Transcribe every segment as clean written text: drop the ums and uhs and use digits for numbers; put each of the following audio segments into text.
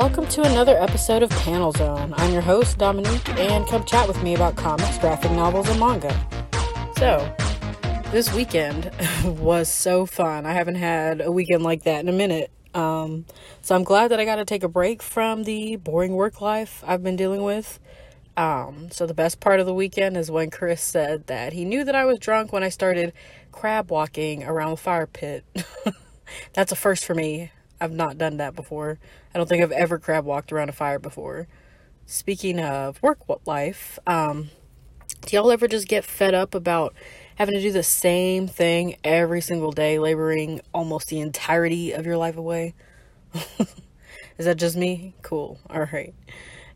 Welcome to another episode of Panel Zone. I'm your host, Dominique, and come chat with me about comics, graphic novels, and manga. So, this weekend was so fun. I haven't had a weekend like that in a minute. So I'm glad that I got to take a break from the boring work life I've been dealing with. So the best part of the weekend is when Chris said that he knew that I was drunk when I started crab walking around the fire pit. That's a first for me. I've not done that before. I don't think I've ever crab walked around a fire before. Speaking of work life, do y'all ever just get fed up about having to do the same thing every single day, laboring almost the entirety of your life away? Is that just me? Cool. All right.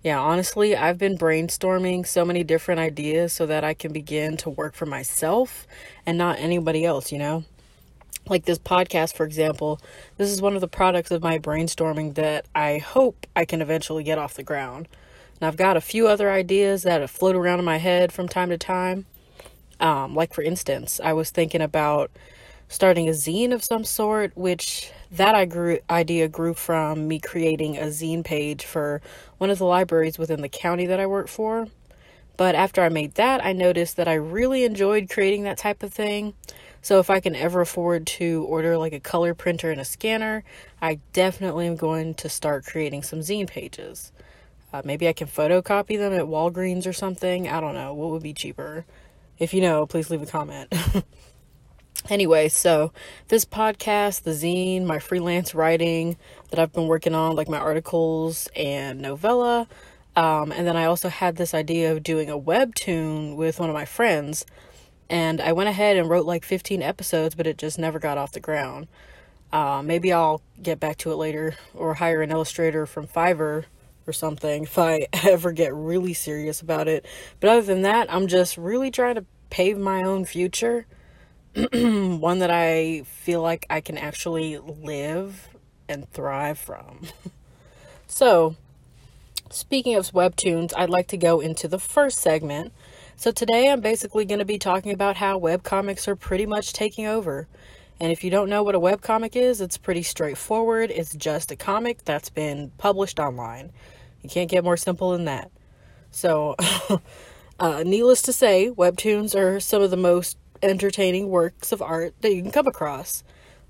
Yeah, honestly, I've been brainstorming so many different ideas so that I can begin to work for myself and not anybody else, you know? Like this podcast, for example, this is one of the products of my brainstorming that I hope I can eventually get off the ground. And I've got a few other ideas that float around in my head from time to time. Like, for instance, I was thinking about starting a zine of some sort, which that idea grew from me creating a zine page for one of the libraries within the county that I work for. But after I made that, I noticed that I really enjoyed creating that type of thing. So if I can ever afford to order like a color printer and a scanner, I definitely am going to start creating some zine pages. Maybe I can photocopy them at Walgreens or something. I don't know. What would be cheaper? If you know, please leave a comment. Anyway, so this podcast, the zine, my freelance writing that I've been working on, like my articles and novella, and then I also had this idea of doing a webtoon with one of my friends, and I went ahead and wrote like 15 episodes, but it just never got off the ground. Maybe I'll get back to it later, or hire an illustrator from Fiverr or something if I ever get really serious about it. But other than that, I'm just really trying to pave my own future. One that I feel like I can actually live and thrive from. So, speaking of webtoons, I'd like to go into the first segment. So today I'm basically going to be talking about how webcomics are pretty much taking over. And if you don't know what a webcomic is, it's pretty straightforward. It's just a comic that's been published online. You can't get more simple than that. So, needless to say, webtoons are some of the most entertaining works of art that you can come across.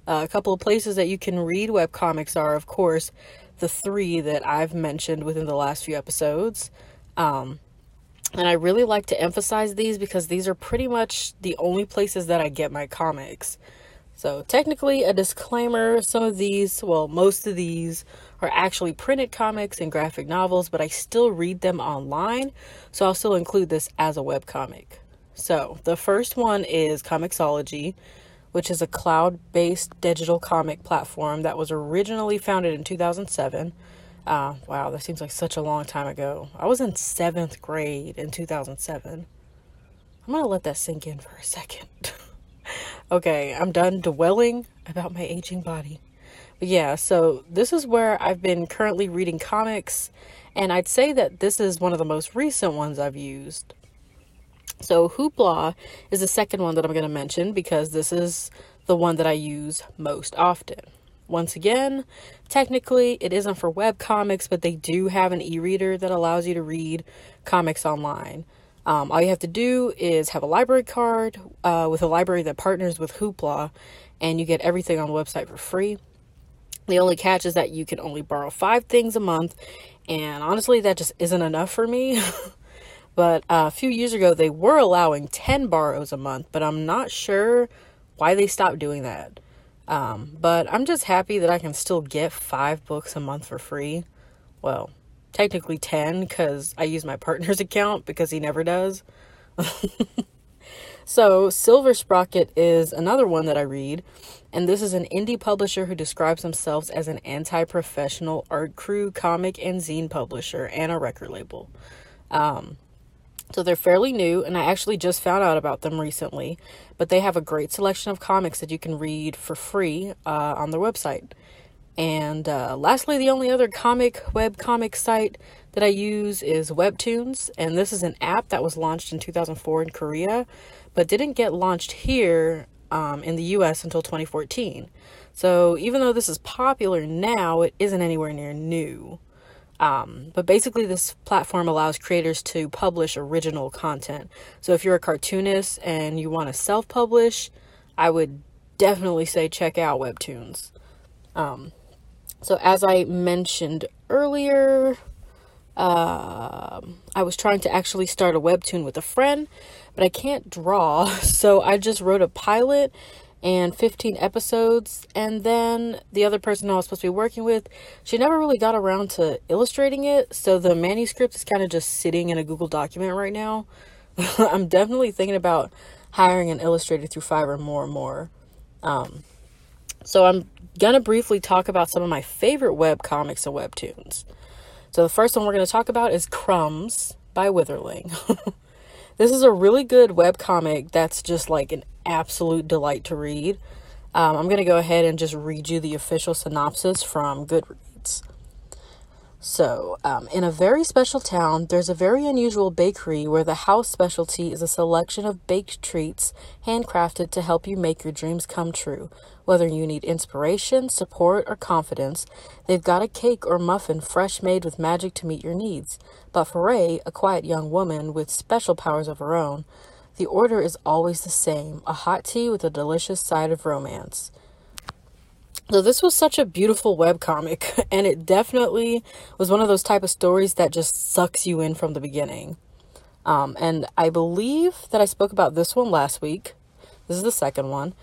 A couple of places that you can read webcomics are, of course, the three that I've mentioned within the last few episodes. And I really like to emphasize these because these are pretty much the only places that I get my comics. So technically, a disclaimer, some of these, well, most of these are actually printed comics and graphic novels, but I still read them online, so I'll still include this as a webcomic. So, the first one is comiXology, which is a cloud-based digital comic platform that was originally founded in 2007. Wow, that seems like such a long time ago. I was in 7th grade in 2007. I'm going to let that sink in for a second. Okay, I'm done dwelling about my aging body. But yeah, so this is where I've been currently reading comics, and I'd say that this is one of the most recent ones I've used. So Hoopla is the second one that I'm going to mention because this is the one that I use most often. Once again, technically it isn't for web comics, but they do have an e-reader that allows you to read comics online. All you have to do is have a library card with a library that partners with Hoopla, and you get everything on the website for free. The only catch is that you can only borrow 5 things a month, and honestly that just isn't enough for me. But a few years ago, they were allowing 10 borrows a month, but I'm not sure why they stopped doing that. But I'm just happy that I can still get 5 books a month for free. Well, technically 10, because I use my partner's account, because he never does. So, Silver Sprocket is another one that I read, and this is an indie publisher who describes themselves as an anti-professional art crew, comic, and zine publisher, and a record label. So they're fairly new, and I actually just found out about them recently, but they have a great selection of comics that you can read for free on their website. And lastly, the only other web comic site that I use is Webtoons, and this is an app that was launched in 2004 in Korea, but didn't get launched here in the US until 2014. So even though this is popular now, it isn't anywhere near new. But basically this platform allows creators to publish original content. So if you're a cartoonist and you want to self-publish, I would definitely say check out Webtoons. So as I mentioned earlier, I was trying to actually start a webtoon with a friend, but I can't draw, so I just wrote a pilot and 15 episodes, and then the other person I was supposed to be working with, she never really got around to illustrating it, so the manuscript is kind of just sitting in a Google document right now. I'm definitely thinking about hiring an illustrator through Fiverr more and more. So I'm gonna briefly talk about some of my favorite web comics and webtoons. So the first one we're going to talk about is Crumbs by Witherling. This is a really good webcomic that's just like an absolute delight to read. I'm going to go ahead and just read you the official synopsis from Goodreads. So, in a very special town, there's a very unusual bakery where the house specialty is a selection of baked treats handcrafted to help you make your dreams come true. Whether you need inspiration, support, or confidence, they've got a cake or muffin fresh made with magic to meet your needs. But for Ray, a quiet young woman with special powers of her own, the order is always the same, a hot tea with a delicious side of romance. So this was such a beautiful webcomic, and it definitely was one of those type of stories that just sucks you in from the beginning. And I believe that I spoke about this one last week. This is the second one.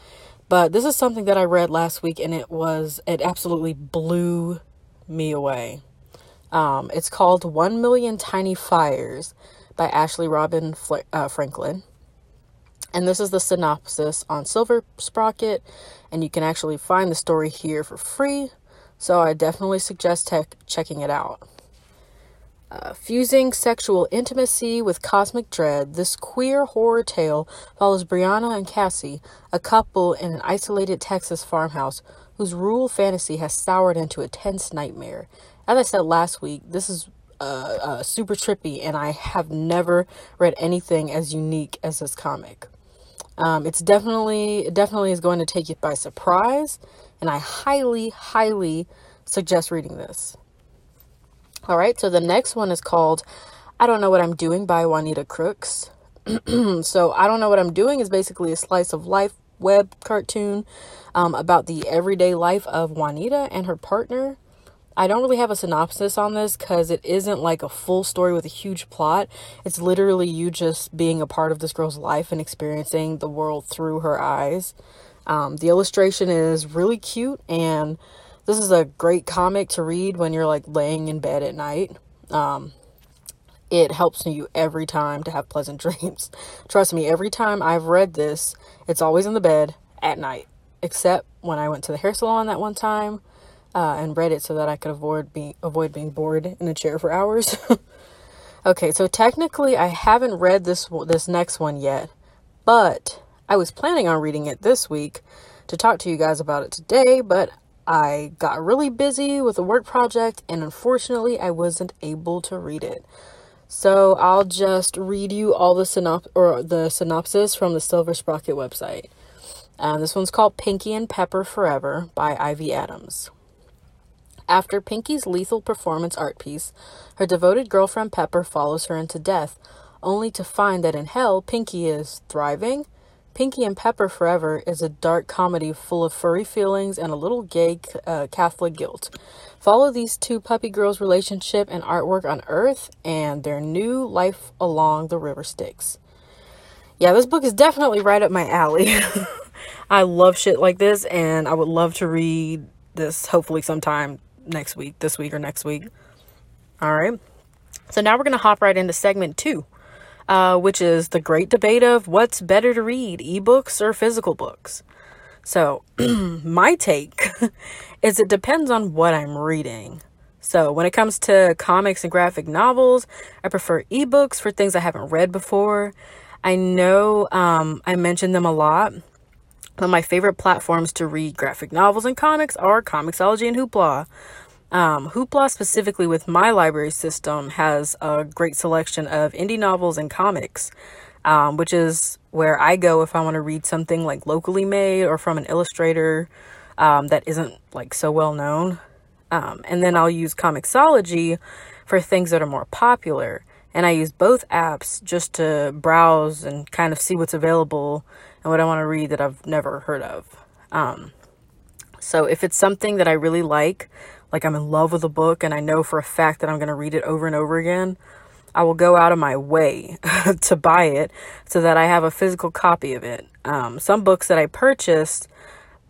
But this is something that I read last week, and it absolutely blew me away. It's called 1 Million Tiny Fires by Ashley Robin Franklin. And this is the synopsis on Silver Sprocket, and you can actually find the story here for free, so I definitely suggest checking it out. Fusing sexual intimacy with cosmic dread, this queer horror tale follows Brianna and Cassie, a couple in an isolated Texas farmhouse whose rural fantasy has soured into a tense nightmare. As I said last week, this is super trippy, and I have never read anything as unique as this comic. It definitely is going to take you by surprise, and I highly, highly suggest reading this. All right, so the next one is called I Don't Know What I'm Doing by Juanita Crooks. So I Don't Know What I'm Doing is basically a slice of life web cartoon about the everyday life of Juanita and her partner. I don't really have a synopsis on this because it isn't like a full story with a huge plot. It's literally you just being a part of this girl's life and experiencing the world through her eyes. The illustration is really cute, and this is a great comic to read when you're like laying in bed at night. It helps you every time to have pleasant dreams. Trust me, every time I've read this, it's always in the bed at night, except when I went to the hair salon that one time. And read it so that I could avoid being bored in a chair for hours. Okay, so technically I haven't read this next one yet, but I was planning on reading it this week to talk to you guys about it today, but I got really busy with a work project, and unfortunately I wasn't able to read it. So I'll just read you all the synopsis from the Silver Sprocket website. This one's called Pinky and Pepper Forever by Ivy Adams. After Pinky's lethal performance art piece, her devoted girlfriend Pepper follows her into death, only to find that in hell, Pinky is thriving. Pinky and Pepper Forever is a dark comedy full of furry feelings and a little gay Catholic guilt. Follow these two puppy girls' relationship and artwork on Earth and their new life along the River Styx. Yeah, this book is definitely right up my alley. I love shit like this, and I would love to read this hopefully sometime this week or next week. All right, so now we're going to hop right into segment 2, which is the great debate of what's better to read, ebooks or physical books. So my take is it depends on what I'm reading. So when it comes to comics and graphic novels, I prefer ebooks for things I haven't read before. I know I mentioned them a lot, but my favorite platforms to read graphic novels and comics are comiXology and Hoopla. Hoopla, specifically with my library system, has a great selection of indie novels and comics, which is where I go if I want to read something like locally made or from an illustrator that isn't like so well known. And then I'll use comiXology for things that are more popular. And I use both apps just to browse and kind of see what's available and what I want to read that I've never heard of. So if it's something that I really like I'm in love with a book and I know for a fact that I'm going to read it over and over again, I will go out of my way to buy it so that I have a physical copy of it. Some books that I purchased,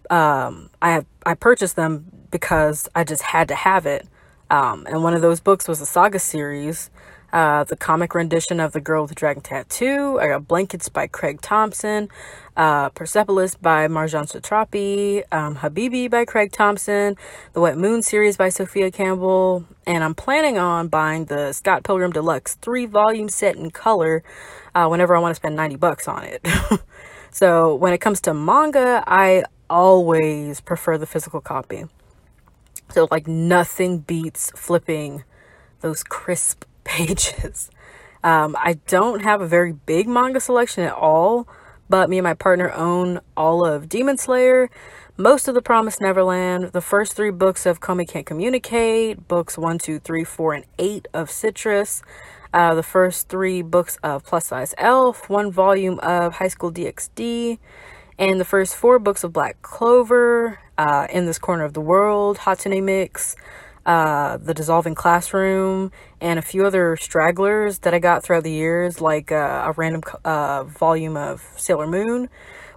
I purchased them because I just had to have it. And one of those books was the Saga series, the comic rendition of The Girl with the Dragon Tattoo. I got Blankets by Craig Thompson, Persepolis by Marjane Satrapi, Habibi by Craig Thompson, the Wet Moon series by Sophia Campbell, and I'm planning on buying the Scott Pilgrim Deluxe 3-volume set in color whenever I want to spend $90 on it. So when it comes to manga, I always prefer the physical copy. So like nothing beats flipping those crisp pages. I don't have a very big manga selection at all, but me and my partner own all of Demon Slayer, most of The Promised Neverland, the first 3 books of Komi Can't Communicate, books 1, 2, 3, 4, and 8 of Citrus, the first 3 books of Plus Size Elf, 1 volume of High School DxD, and the first 4 books of Black Clover, In This Corner of the World, Hatsune Miku, The Dissolving Classroom, and a few other stragglers that I got throughout the years, like a random volume of Sailor Moon,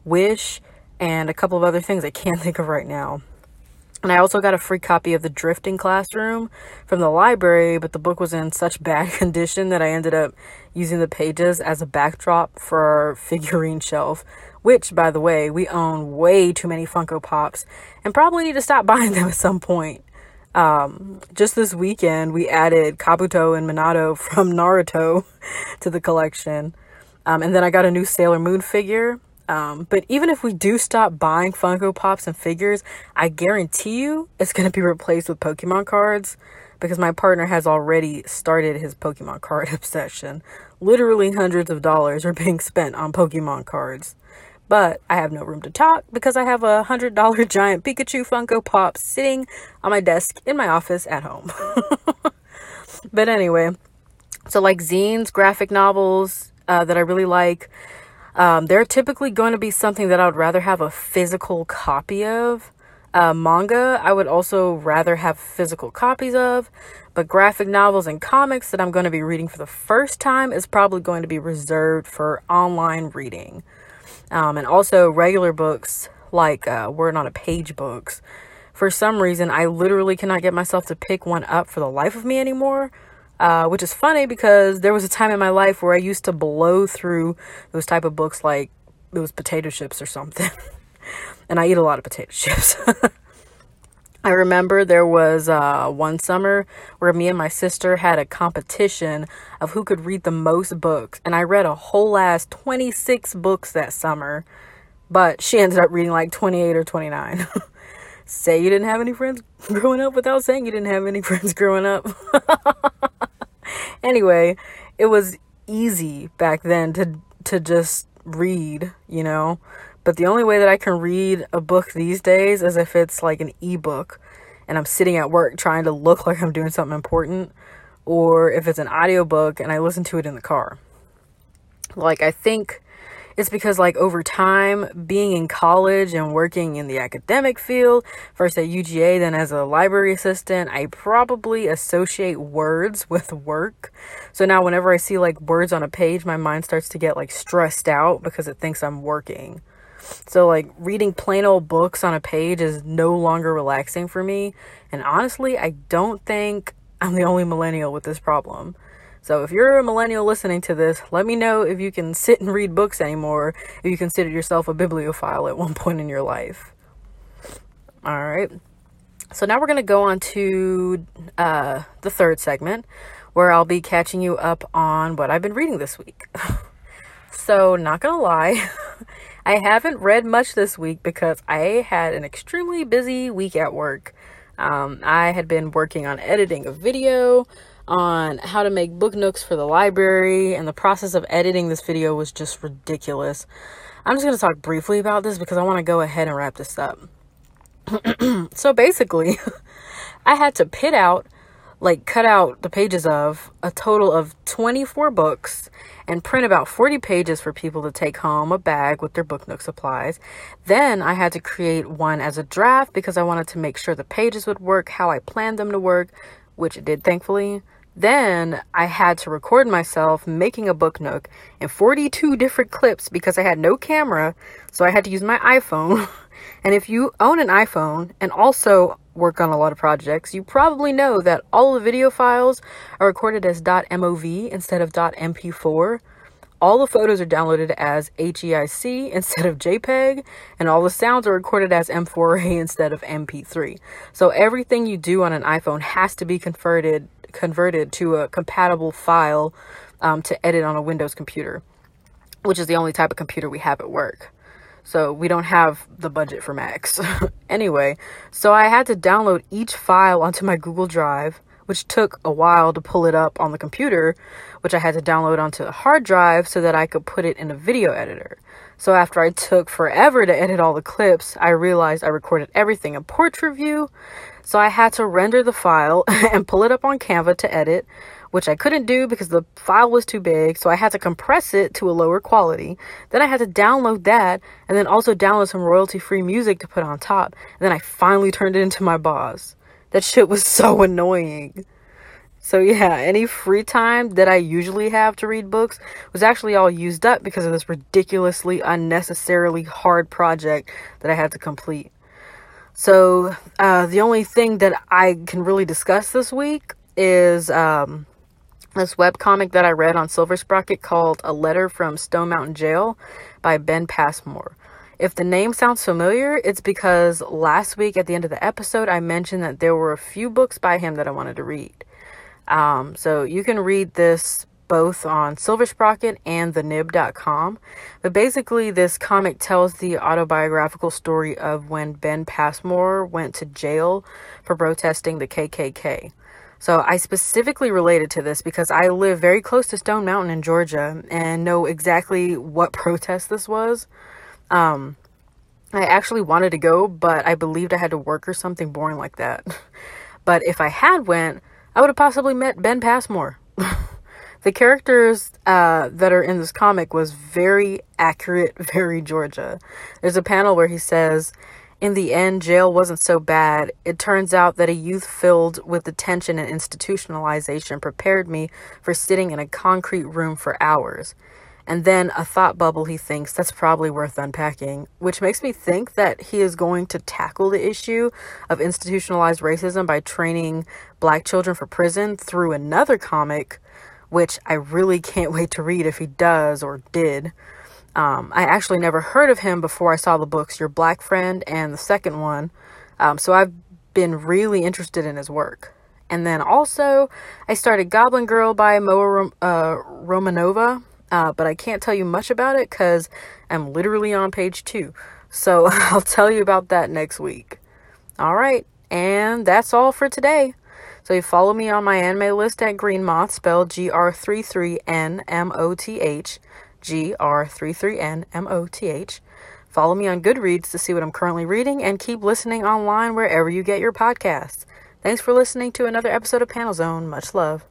Wish, and a couple of other things I can't think of right now. And I also got a free copy of The Drifting Classroom from the library, but the book was in such bad condition that I ended up using the pages as a backdrop for our figurine shelf, which, by the way, we own way too many Funko Pops and probably need to stop buying them at some point. Just this weekend, we added Kabuto and Minato from Naruto to the collection. And then I got a new Sailor Moon figure. But even if we do stop buying Funko Pops and figures, I guarantee you it's going to be replaced with Pokemon cards, because my partner has already started his Pokemon card obsession. Literally hundreds of dollars are being spent on Pokemon cards. But I have no room to talk because I have a $100 giant Pikachu Funko Pop sitting on my desk in my office at home. But anyway, so like zines, graphic novels that I really like, they're typically going to be something that I would rather have a physical copy of. Manga, I would also rather have physical copies of, but graphic novels and comics that I'm going to be reading for the first time is probably going to be reserved for online reading. And also regular books like Word on a Page books. For some reason, I literally cannot get myself to pick one up for the life of me anymore, which is funny because there was a time in my life where I used to blow through those type of books like it was potato chips or something. And I eat a lot of potato chips. I remember there was one summer where me and my sister had a competition of who could read the most books. And I read a whole ass 26 books that summer, but she ended up reading like 28 or 29. Say you didn't have any friends growing up without saying you didn't have any friends growing up. Anyway, it was easy back then to just read, you know. But the only way that I can read a book these days is if it's like an ebook and I'm sitting at work trying to look like I'm doing something important, or if it's an audiobook and I listen to it in the car. Like, I think it's because like over time, being in college and working in the academic field, first at UGA, then as a library assistant, I probably associate words with work. So now whenever I see like words on a page, my mind starts to get like stressed out because it thinks I'm working. So like reading plain old books on a page is no longer relaxing for me. And honestly, I don't think I'm the only millennial with this problem. So if you're a millennial listening to this, let me know if you can sit and read books anymore, if you consider yourself a bibliophile at one point in your life. All right. So now we're going to go on to the third segment, where I'll be catching you up on what I've been reading this week. So not going to lie, I haven't read much this week because I had an extremely busy week at work. I had been working on editing a video on how to make book nooks for the library, and the process of editing this video was just ridiculous. I'm just going to talk briefly about this because I want to go ahead and wrap this up. So basically, I had to pit out, like cut out the pages of a total of 24 books and print about 40 pages for people to take home, a bag with their Book Nook supplies. Then I had to create one as a draft because I wanted to make sure the pages would work how I planned them to work, which it did, thankfully. Then I had to record myself making a Book Nook in 42 different clips because I had no camera, so I had to use my iPhone. And if you own an iPhone and also work on a lot of projects, you probably know that all the video files are recorded as .mov instead of .mp4. All the photos are downloaded as HEIC instead of JPEG, and all the sounds are recorded as M4A instead of MP3. So everything you do on an iPhone has to be converted to a compatible file to edit on a Windows computer, which is the only type of computer we have at work. So we don't have the budget for Macs. Anyway, so I had to download each file onto my Google Drive, which took a while to pull it up on the computer, which I had to download onto a hard drive so that I could put it in a video editor. So after I took forever to edit all the clips, I realized I recorded everything in portrait view. So I had to render the file and pull it up on Canva to edit, which I couldn't do because the file was too big. So I had to compress it to a lower quality. Then I had to download that and then also download some royalty-free music to put on top. And then I finally turned it into my boss. That shit was so annoying. So yeah, any free time that I usually have to read books was actually all used up because of this ridiculously unnecessarily hard project that I had to complete. So the only thing that I can really discuss this week is this webcomic that I read on Silver Sprocket called A Letter from Stone Mountain Jail by Ben Passmore. If the name sounds familiar, it's because last week at the end of the episode, I mentioned that there were a few books by him that I wanted to read. So you can read this both on Silver Sprocket and thenib.com. But basically, this comic tells the autobiographical story of when Ben Passmore went to jail for protesting the KKK. So I specifically related to this because I live very close to Stone Mountain in Georgia and know exactly what protest this was. I actually wanted to go, but I believed I had to work or something boring like that. But if I had went, I would have possibly met Ben Passmore. The characters that are in this comic was very accurate, very Georgia. There's a panel where he says, "In the end, jail wasn't so bad. It turns out that a youth filled with detention and institutionalization prepared me for sitting in a concrete room for hours." And then a thought bubble he thinks that's probably worth unpacking, which makes me think that he is going to tackle the issue of institutionalized racism by training black children for prison through another comic, which I really can't wait to read if he does or did. I actually never heard of him before I saw the books Your Black Friend and the second one, so I've been really interested in his work. And then also, I started Goblin Girl by Moa Romanova. But I can't tell you much about it because I'm literally on page 2. So I'll tell you about that next week. All right. And that's all for today. So you follow me on my anime list at Green Moth, spelled G-R-33-N-M-O-T-H. G-R-33-N-M-O-T-H. Follow me on Goodreads to see what I'm currently reading and keep listening online wherever you get your podcasts. Thanks for listening to another episode of Panel Zone. Much love.